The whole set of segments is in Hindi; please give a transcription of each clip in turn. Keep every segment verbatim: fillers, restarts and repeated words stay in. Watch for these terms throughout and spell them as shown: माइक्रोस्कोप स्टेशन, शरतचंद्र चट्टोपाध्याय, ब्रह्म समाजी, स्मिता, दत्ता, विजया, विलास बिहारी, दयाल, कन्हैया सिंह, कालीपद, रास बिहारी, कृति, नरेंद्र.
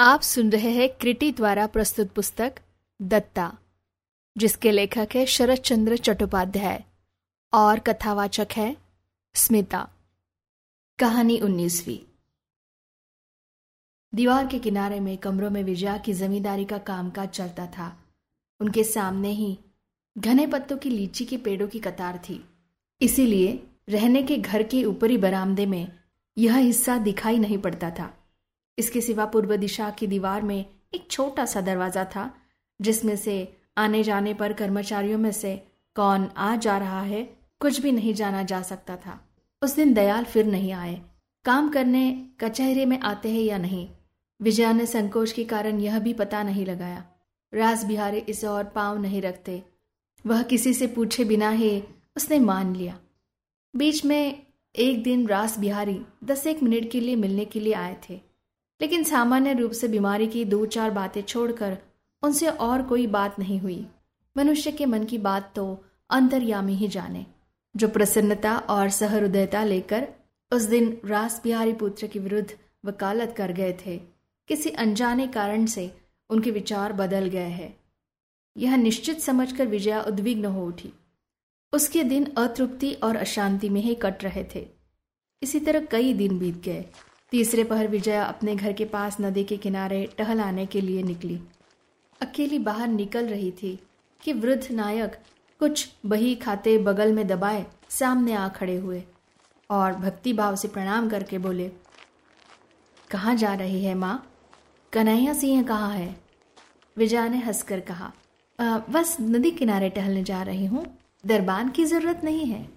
आप सुन रहे हैं कृति द्वारा प्रस्तुत पुस्तक दत्ता, जिसके लेखक है शरतचंद्र चट्टोपाध्याय और कथावाचक है स्मिता। कहानी उन्नीसवीं। दीवार के किनारे में कमरों में विजया की जमींदारी का कामकाज चलता था। उनके सामने ही घने पत्तों की लीची के पेड़ों की कतार थी, इसीलिए रहने के घर के ऊपरी बरामदे में यह हिस्सा दिखाई नहीं पड़ता था। इसके सिवा पूर्व दिशा की दीवार में एक छोटा सा दरवाज़ा था, जिसमें से आने जाने पर कर्मचारियों में से कौन आ जा रहा है कुछ भी नहीं जाना जा सकता था। उस दिन दयाल फिर नहीं आए। काम करने कचहरे में आते हैं या नहीं, विजया ने संकोच के कारण यह भी पता नहीं लगाया। रास बिहारी इस और पाँव नहीं रखते, वह किसी से पूछे बिना ही उसने मान लिया। बीच में एक दिन रास बिहारी दस एक मिनट के लिए मिलने के लिए आए थे, लेकिन सामान्य रूप से बीमारी की दो चार बातें छोड़कर उनसे और कोई बात नहीं हुई। मनुष्य के मन की बात तो अंतर्यामी ही जाने। जो प्रसन्नता और सहृदयता लेकर उस दिन रास बिहारी पुत्र के विरुद्ध वकालत कर गए थे, किसी अनजाने कारण से उनके विचार बदल गए हैं, यह निश्चित समझकर विजया उद्विग्न हो उठी। उसके दिन अतृप्ति और अशांति में ही कट रहे थे। इसी तरह कई दिन बीत गए। तीसरे पहर विजया अपने घर के पास नदी के किनारे टहलाने के लिए निकली। अकेली बाहर निकल रही थी कि वृद्ध नायक कुछ बही खाते बगल में दबाए सामने आ खड़े हुए और भक्तिभाव से प्रणाम करके बोले, कहाँ जा रही है माँ? कन्हैया सिंह कहाँ है? विजया ने हंसकर कहा, आ, बस नदी किनारे टहलने जा रही हूँ, दरबान की ज़रूरत नहीं है।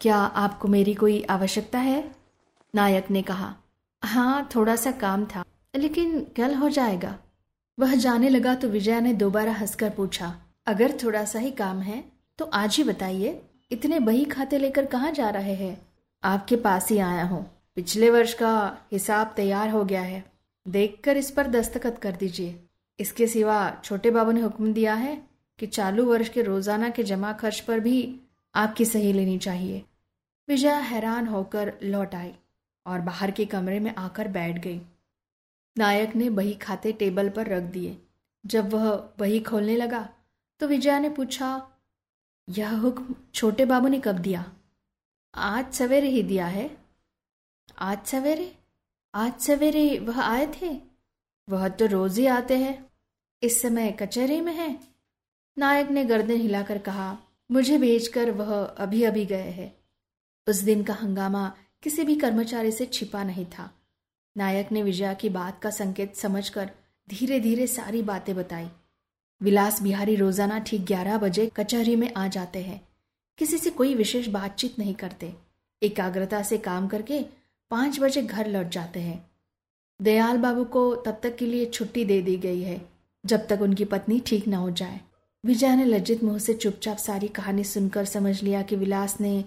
क्या आपको मेरी कोई आवश्यकता है? नायक ने कहा, हाँ थोड़ा सा काम था, लेकिन कल हो जाएगा। वह जाने लगा तो विजया ने दोबारा हंसकर पूछा, अगर थोड़ा सा ही काम है तो आज ही बताइए, इतने बही खाते लेकर कहाँ जा रहे हैं? आपके पास ही आया हूँ, पिछले वर्ष का हिसाब तैयार हो गया है, देखकर इस पर दस्तखत कर दीजिए। इसके सिवा छोटे बाबू ने हुक्म दिया है कि चालू वर्ष के रोजाना के जमा खर्च पर भी आपकी सही लेनी चाहिए। विजया हैरान होकर लौट आई और बाहर के कमरे में आकर बैठ गई। नायक ने बही खाते टेबल पर रख दिए। जब वह बही खोलने लगा तो विजया ने पूछा, यह हुक्म छोटे बाबू ने कब दिया? आज सवेरे ही दिया है। आज सवेरे? आज सवेरे वह आए थे? वह तो रोज ही आते हैं, इस समय कचहरी में है। नायक ने गर्दन हिलाकर कहा, मुझे भेजकर वह अभी अभी गए हैं। उस दिन का हंगामा किसी भी कर्मचारी से छिपा नहीं था। नायक ने विजया की बात का संकेत समझकर धीरे धीरे सारी बातें बताई। विलास बिहारी रोजाना ठीक ग्यारह बजे कचहरी में आ जाते हैं, किसी से कोई विशेष बातचीत नहीं करते, एकाग्रता से काम करके पाँच बजे घर लौट जाते हैं। दयाल बाबू को तब तक के लिए छुट्टी दे दी गई है जब तक उनकी पत्नी ठीक ना हो जाए। विजया ने लज्जित मुँह से चुपचाप सारी कहानी सुनकर समझ लिया कि विलास ने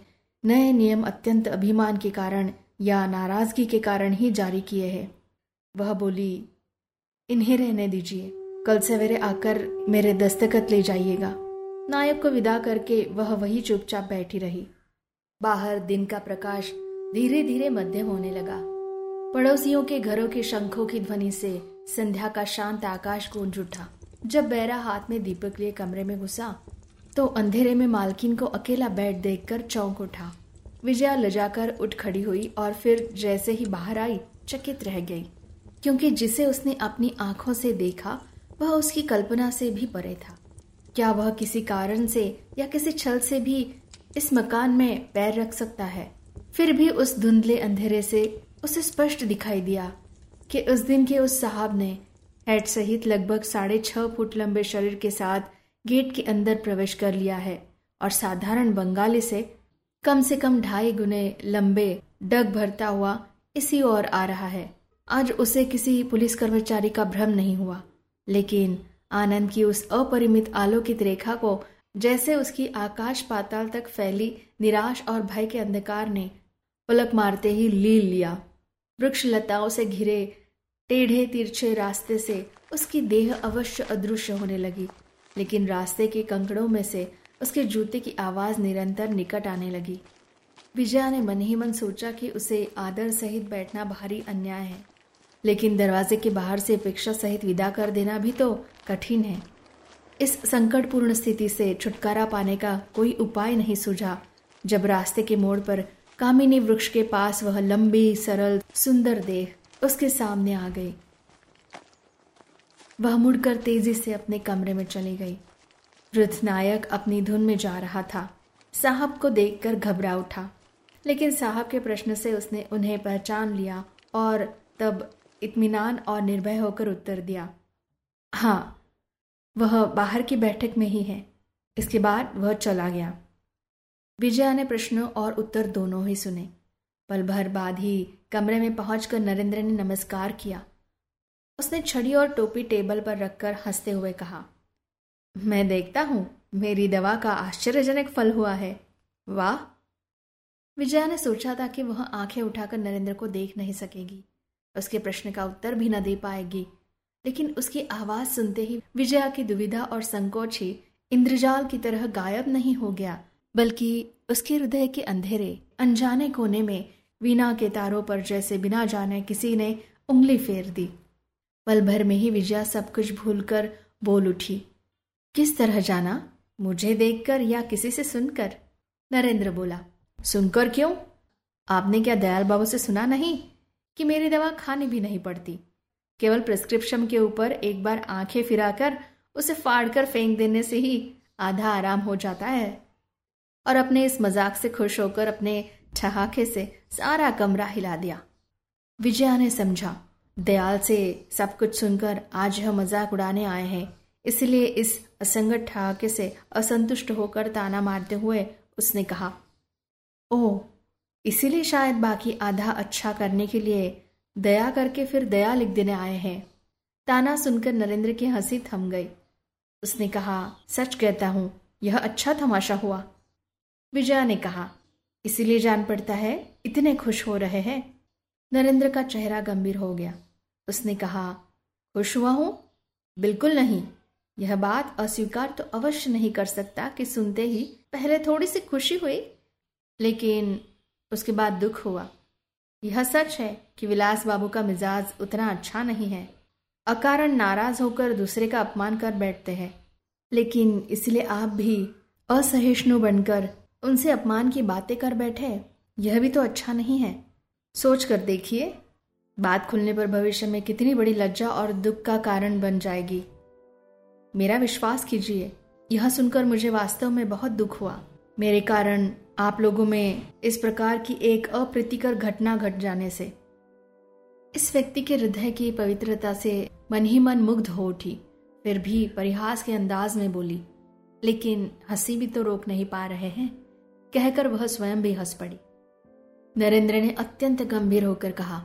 नए नियम अत्यंत अभिमान के कारण या नाराजगी के कारण ही जारी किए हैं। वह बोली, इन्हें रहने दीजिए, कल सवेरे आकर मेरे दस्तखत ले जाइएगा। नायक को विदा करके वह वही चुपचाप बैठी रही। बाहर दिन का प्रकाश धीरे धीरे मध्यम होने लगा। पड़ोसियों के घरों के शंखों की ध्वनि से संध्या का शांत आकाश गूंज उठा। जब बैरा हाथ में दीपक लिए कमरे में घुसा तो अंधेरे में मालकिन को अकेला बैठ देखकर चौंक उठा। विजया लजाकर उठ खड़ी हुई और फिर जैसे ही बाहर आई चकित रह गई, क्योंकि जिसे उसने अपनी आंखों से देखा वह उसकी कल्पना से भी परे था। क्या वह किसी कारण से या किसी छल से भी इस मकान में पैर रख सकता है? फिर भी उस धुंधले अंधेरे से उसे स्पष्ट दिखाई दिया कि उस दिन के उस साहब ने हैट सहित लगभग साढ़े छह फुट लंबे शरीर के साथ गेट के अंदर प्रवेश कर लिया है और साधारण बंगाली से कम से कम ढाई गुने लंबे डग भरता हुआ इसी ओर आ रहा है। आज उसे किसी पुलिस कर्मचारी का भ्रम नहीं हुआ, लेकिन आनंद की उस अपरिमित आलोकित रेखा को जैसे उसकी आकाश पाताल तक फैली निराश और भय के अंधकार ने पलक मारते ही लील लिया। वृक्ष लताओं से घिरे टेढ़े तिरछे रास्ते से उसकी देह अवश्य अदृश्य होने लगी, लेकिन रास्ते के कंकड़ों में से उसके जूते की आवाज़ निरंतर निकट आने लगी। विजया ने मन ही मन सोचा कि उसे आदर सहित बैठना भारी अन्याय है। लेकिन दरवाजे के बाहर से अपेक्षा सहित विदा कर देना भी तो कठिन है। इस संकटपूर्ण स्थिति से छुटकारा पाने का कोई उपाय नहीं सूझा। जब रास्ते के मोड़ पर कामिनी वृक्ष के पास वह लंबी सरल सुंदर देह उसके सामने आ गई, वह मुड़कर तेजी से अपने कमरे में चली गई। वृद्ध नायक अपनी धुन में जा रहा था। साहब को देखकर घबरा उठा, लेकिन साहब के प्रश्न से उसने उन्हें पहचान लिया और तब इत्मीनान और निर्भय होकर उत्तर दिया, हाँ, वह बाहर की बैठक में ही है। इसके बाद वह चला गया। विजया ने प्रश्नों और उत्तर दोनों ही सुने। पल भर बाद ही कमरे में पहुंचकर नरेंद्र ने नमस्कार किया। उसने छड़ी और टोपी टेबल पर रखकर हंसते हुए कहा, मैं देखता हूँ मेरी दवा का आश्चर्यजनक फल हुआ है, वाह। विजया ने सोचा था कि वह आंखें उठाकर नरेंद्र को देख नहीं सकेगी, उसके प्रश्न का उत्तर भी न दे पाएगी, लेकिन उसकी आवाज़ सुनते ही विजया की दुविधा और संकोच ही इंद्रजाल की तरह गायब नहीं हो गया, बल्कि उसके हृदय के अंधेरे अनजाने कोने में वीणा के तारों पर जैसे बिना जाने किसी ने उंगली फेर दी। पल भर में ही विजया सब कुछ भूलकर बोल उठी, किस तरह जाना, मुझे देखकर या किसी से सुनकर? नरेंद्र बोला, सुनकर क्यों? आपने क्या दयाल बाबू से सुना नहीं कि मेरी दवा खाने भी नहीं पड़ती, केवल प्रिस्क्रिप्शन के ऊपर एक बार आंखें फिराकर उसे फाड़कर फेंक देने से ही आधा आराम हो जाता है। और अपने इस मजाक से खुश होकर अपने ठहाके से सारा कमरा हिला दिया। विजया ने समझा, दयाल से सब कुछ सुनकर आज यह मजाक उड़ाने आए हैं, इसलिए इस असंगत ठहाके से असंतुष्ट होकर ताना मारते हुए उसने कहा, ओह, इसीलिए शायद बाकी आधा अच्छा करने के लिए दया करके फिर दया लिख देने आए हैं। ताना सुनकर नरेंद्र की हंसी थम गई। उसने कहा, सच कहता हूँ, यह अच्छा तमाशा हुआ। विजया ने कहा, इसीलिए जान पड़ता है इतने खुश हो रहे हैं। नरेंद्र का चेहरा गंभीर हो गया। उसने कहा, खुश हुआ हूँ? बिल्कुल नहीं। यह बात अस्वीकार तो अवश्य नहीं कर सकता कि सुनते ही पहले थोड़ी सी खुशी हुई, लेकिन उसके बाद दुख हुआ। यह सच है कि विलास बाबू का मिजाज उतना अच्छा नहीं है, अकारण नाराज होकर दूसरे का अपमान कर बैठते हैं, लेकिन इसलिए आप भी असहिष्णु बनकर उनसे अपमान की बातें कर बैठे, यह भी तो अच्छा नहीं है। सोच कर देखिए, बात खुलने पर भविष्य में कितनी बड़ी लज्जा और दुख का कारण बन जाएगी। मेरा विश्वास कीजिए, यह सुनकर मुझे वास्तव में बहुत दुख हुआ। मेरे कारण आप लोगों में इस प्रकार की एक अप्रीतिकर घटना घट जाने से इस व्यक्ति के हृदय की पवित्रता से मन ही मन मुग्ध हो उठी। फिर भी परिहास के अंदाज में बोली, लेकिन हंसी भी तो रोक नहीं पा रहे हैं, कहकर वह स्वयं भी हंस पड़ी। नरेंद्र ने अत्यंत गंभीर होकर कहा,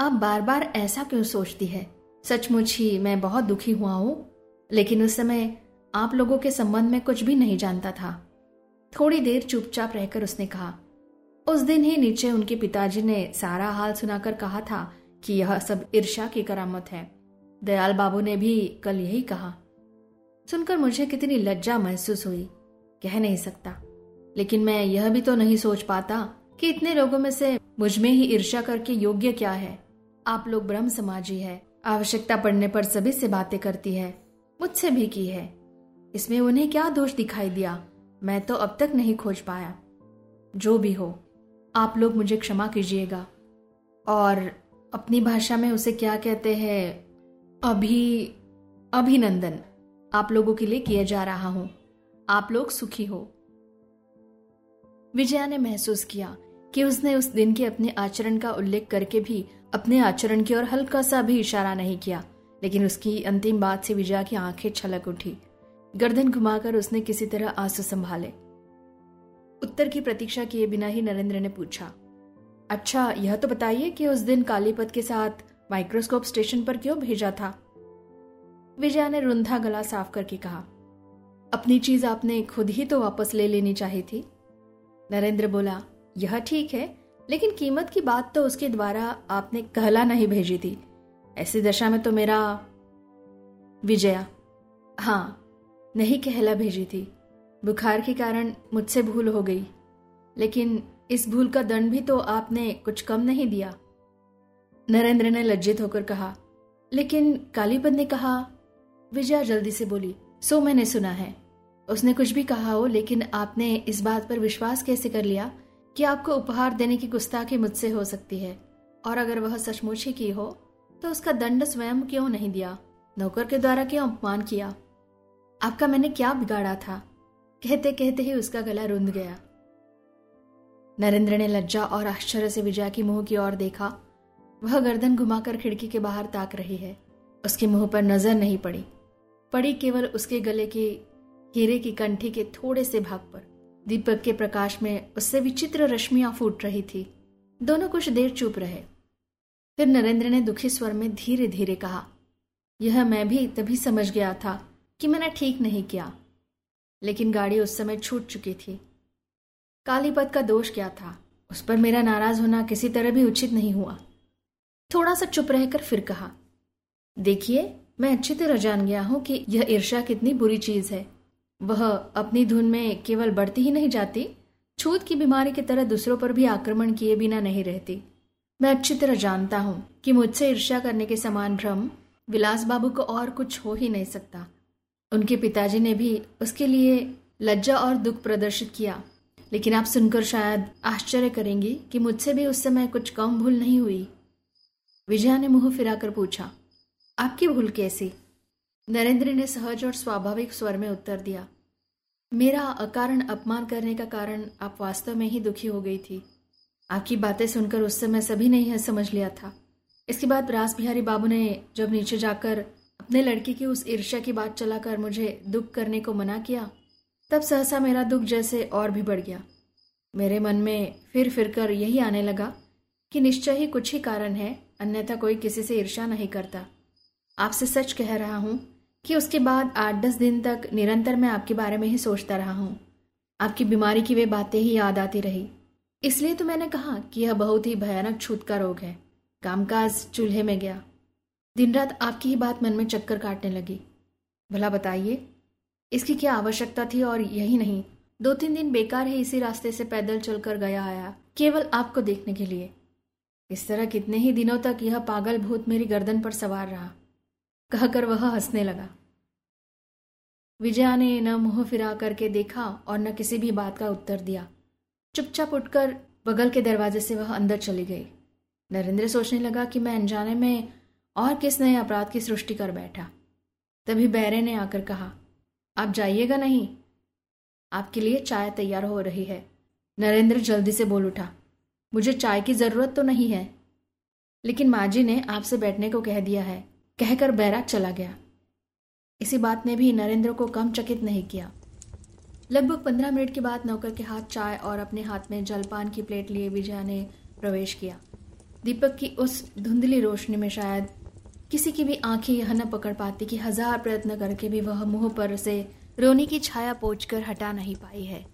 आप बार बार ऐसा क्यों सोचती है? सचमुच ही मैं बहुत दुखी हुआ हूँ, लेकिन उस समय आप लोगों के संबंध में कुछ भी नहीं जानता था। थोड़ी देर चुपचाप रहकर उसने कहा, उस दिन ही नीचे उनके पिताजी ने सारा हाल सुनाकर कहा था कि यह सब ईर्ष्या की करामत है। दयाल बाबू ने भी कल यही कहा। सुनकर मुझे कितनी लज्जा महसूस हुई, कह नहीं सकता, लेकिन मैं यह भी तो नहीं सोच पाता कि इतने लोगों में से मुझमें ही ईर्ष्या करके योग्य क्या है। आप लोग ब्रह्म समाजी है, आवश्यकता पड़ने पर सभी से बातें करती है, मुझसे भी की है। इसमें उन्हें क्या दोष दिखाई दिया, मैं तो अब तक नहीं खोज पाया। जो भी हो, आप लोग मुझे क्षमा कीजिएगा। और अपनी भाषा में उसे क्या कहते हैं, अभी अभिनंदन आप लोगों के लिए किया जा रहा हूँ। आप लोग सुखी हो। विजया ने महसूस किया कि उसने उस दिन के अपने आचरण का उल्लेख करके भी अपने आचरण की ओर हल्का सा भी इशारा नहीं किया, लेकिन उसकी अंतिम बात से विजया की आंखें छलक उठी। गर्दन घुमाकर उसने किसी तरह आंसू संभाले। उत्तर की प्रतीक्षा किए बिना ही नरेंद्र ने पूछा, अच्छा यह तो बताइए कि उस दिन कालीपद के साथ माइक्रोस्कोप स्टेशन पर क्यों भेजा था? विजया ने रुंधा गला साफ करके कहा, अपनी चीज आपने खुद ही तो वापस ले लेनी चाहिए थी। नरेंद्र बोला, यह ठीक है, लेकिन कीमत की बात तो उसके द्वारा आपने कहला नहीं भेजी थी। ऐसी दशा में तो मेरा विजया, हाँ, नहीं कहला भेजी थी। बुखार के कारण मुझसे भूल हो गई, लेकिन इस भूल का दंड भी तो आपने कुछ कम नहीं दिया। नरेंद्र ने लज्जित होकर कहा। लेकिन कालीपद ने कहा, विजया जल्दी से बोली, सो मैंने सुना है। उसने कुछ भी कहा हो, लेकिन आपने इस बात पर विश्वास कैसे कर लिया कि आपको उपहार देने की गुस्ताखी मुझसे हो सकती है, और अगर वह सचमुच ही की हो तो उसका दंड स्वयं क्यों नहीं दिया, नौकर के द्वारा क्यों अपमान किया? आपका मैंने क्या बिगाड़ा था? कहते कहते ही उसका गला रुंध गया। नरेंद्र ने लज्जा और आश्चर्य से विजया की मुंह की ओर देखा। वह गर्दन घुमाकर खिड़की के बाहर ताक रही है। उसके मुंह पर नजर नहीं पड़ी, पड़ी केवल उसके गले की हीरे की कंठी के थोड़े से भाग पर। दीपक के प्रकाश में उससे विचित्र रश्मियां फूट रही थी। दोनों कुछ देर चुप रहे। फिर नरेंद्र ने दुखी स्वर में धीरे धीरे कहा, यह मैं भी तभी समझ गया था कि मैंने ठीक नहीं किया, लेकिन गाड़ी उस समय छूट चुकी थी। कालीपद का दोष क्या था? उस पर मेरा नाराज होना किसी तरह भी उचित नहीं हुआ। थोड़ा सा चुप रहकर फिर कहा, देखिए, मैं अच्छी तरह जान गया हूं कि यह ईर्ष्या कितनी बुरी चीज है। वह अपनी धुन में केवल बढ़ती ही नहीं जाती, छूत की बीमारी की तरह दूसरों पर भी आक्रमण किए बिना नहीं रहती। मैं अच्छी तरह जानता हूँ कि मुझसे ईर्ष्या करने के समान भ्रम विलास बाबू को और कुछ हो ही नहीं सकता। उनके पिताजी ने भी उसके लिए लज्जा और दुख प्रदर्शित किया, लेकिन आप सुनकर शायद आश्चर्य करेंगी कि मुझसे भी उस समय कुछ कम भूल नहीं हुई। विजया ने मुंह फिराकर पूछा, आपकी भूल कैसी? नरेंद्र ने सहज और स्वाभाविक स्वर में उत्तर दिया, मेरा अकारण अपमान करने का कारण आप वास्तव में ही दुखी हो गई थी। आपकी बातें सुनकर उस समय सभी ने यह समझ लिया था। इसके बाद रास बिहारी बाबू ने जब नीचे जाकर अपने लड़के की उस ईर्ष्या की बात चलाकर मुझे दुख करने को मना किया, तब सहसा मेरा दुख जैसे और भी बढ़ गया। मेरे मन में फिर फिर कर यही आने लगा कि निश्चय ही कुछ ही कारण है, अन्यथा कोई किसी से ईर्ष्या नहीं करता। आपसे सच कह रहा हूँ कि उसके बाद आठ दस दिन तक निरंतर मैं आपके बारे में ही सोचता रहा हूँ। आपकी बीमारी की वे बातें ही याद आती रही। इसलिए तो मैंने कहा कि यह बहुत ही भयानक छूत का रोग है। कामकाज चूल्हे में गया। दिन रात आपकी ही बात मन में चक्कर काटने लगी। भला बताइए, इसकी क्या आवश्यकता थी? और यही नहीं, दो तीन दिन बेकार ही इसी रास्ते से पैदल चलकर गया आया, केवल आपको देखने के लिए। इस तरह कितने ही दिनों तक यह पागल भूत मेरी गर्दन पर सवार रहा, कहकर वह हंसने लगा। विजया ने न मुंह फिरा करके देखा और न किसी भी बात का उत्तर दिया। चुपचाप उठकर बगल के दरवाजे से वह अंदर चली गई। नरेंद्र सोचने लगा कि मैं अनजाने में और किस नए अपराध की सृष्टि कर बैठा। तभी बैरे ने आकर कहा, आप जाइएगा नहीं, आपके लिए चाय तैयार हो रही है। नरेंद्र जल्दी से बोल उठा, मुझे चाय की जरूरत तो नहीं है, लेकिन माँ जी ने आपसे बैठने को कह दिया है, कहकर बैरा चला गया। इसी बात ने भी नरेंद्र को कम चकित नहीं किया। लगभग पंद्रह मिनट के बाद नौकर के हाथ चाय और अपने हाथ में जलपान की प्लेट लिए विजया ने प्रवेश किया। दीपक की उस धुंधली रोशनी में शायद किसी की भी आंखें यह न पकड़ पाती कि हजार प्रयत्न करके भी वह मुंह पर से रोनी की छाया पोंछकर हटा नहीं पाई है।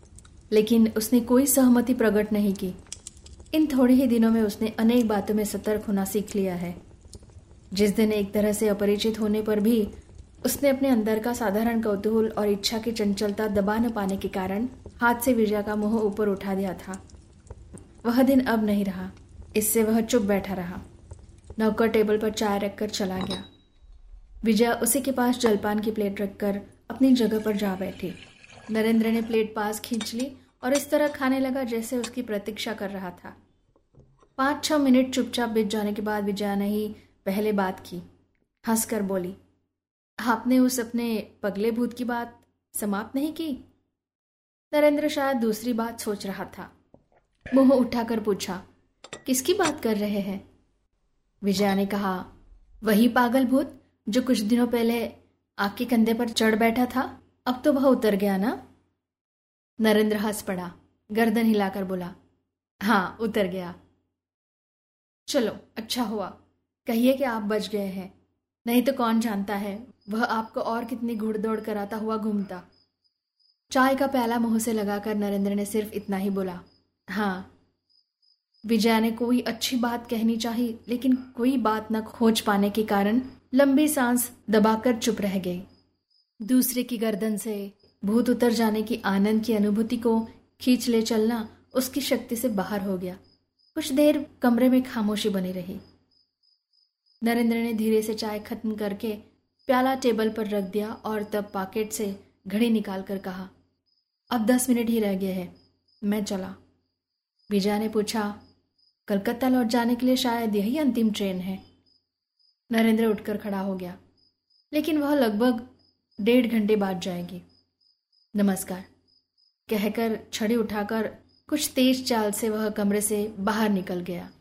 लेकिन उसने कोई सहमति प्रकट नहीं की। इन थोड़े ही दिनों में उसने अनेक बातों में सतर्क होना सीख लिया है। जिस दिन एक तरह से अपरिचित होने पर भी उसने अपने अंदर का साधारण कौतूहल और इच्छा की चंचलता दबा न पाने के कारण हाथ से विजया का मुंह ऊपर उठा दिया था, वह दिन अब नहीं रहा। इससे वह चुप बैठा रहा। नौकर टेबल पर चाय रखकर चला गया। विजया उसी के पास जलपान की प्लेट रखकर अपनी जगह पर जा बैठी। नरेंद्र ने प्लेट पास खींच ली और इस तरह खाने लगा जैसे उसकी प्रतीक्षा कर रहा था। पाँच छः मिनट चुपचाप बीत जाने के बाद विजया ने ही पहले बात की। हंसकर बोली, आपने उस अपने पगले भूत की बात समाप्त नहीं की? नरेंद्र शायद दूसरी बात सोच रहा था। मुँह उठाकर पूछा, किसकी बात कर रहे हैं? विजया ने कहा, वही पागल भूत जो कुछ दिनों पहले आपके कंधे पर चढ़ बैठा था, अब तो वह उतर गया ना? नरेंद्र हंस पड़ा, गर्दन हिलाकर बोला, हाँ उतर गया। चलो अच्छा हुआ, कहिए कि आप बच गए हैं, नहीं तो कौन जानता है वह आपको और कितनी घुड़दौड़ कराता हुआ घूमता। चाय का प्याला मुंह से लगाकर नरेंद्र ने सिर्फ इतना ही बोला, हाँ। विजया ने कोई अच्छी बात कहनी चाहिए, लेकिन कोई बात न खोज पाने के कारण लंबी सांस दबाकर चुप रह गई। दूसरे की गर्दन से भूत उतर जाने की आनंद की अनुभूति को खींच ले चलना उसकी शक्ति से बाहर हो गया। कुछ देर कमरे में खामोशी बनी रही। नरेंद्र ने धीरे से चाय खत्म करके प्याला टेबल पर रख दिया और तब पॉकेट से घड़ी निकाल कर कहा, अब दस मिनट ही रह गए हैं, मैं चला। विजया ने पूछा, कलकत्ता लौट जाने के लिए शायद यही अंतिम ट्रेन है। नरेंद्र उठकर खड़ा हो गया, लेकिन वह लगभग डेढ़ घंटे बाद जाएगी। नमस्कार कहकर छड़ी उठाकर कुछ तेज चाल से वह कमरे से बाहर निकल गया।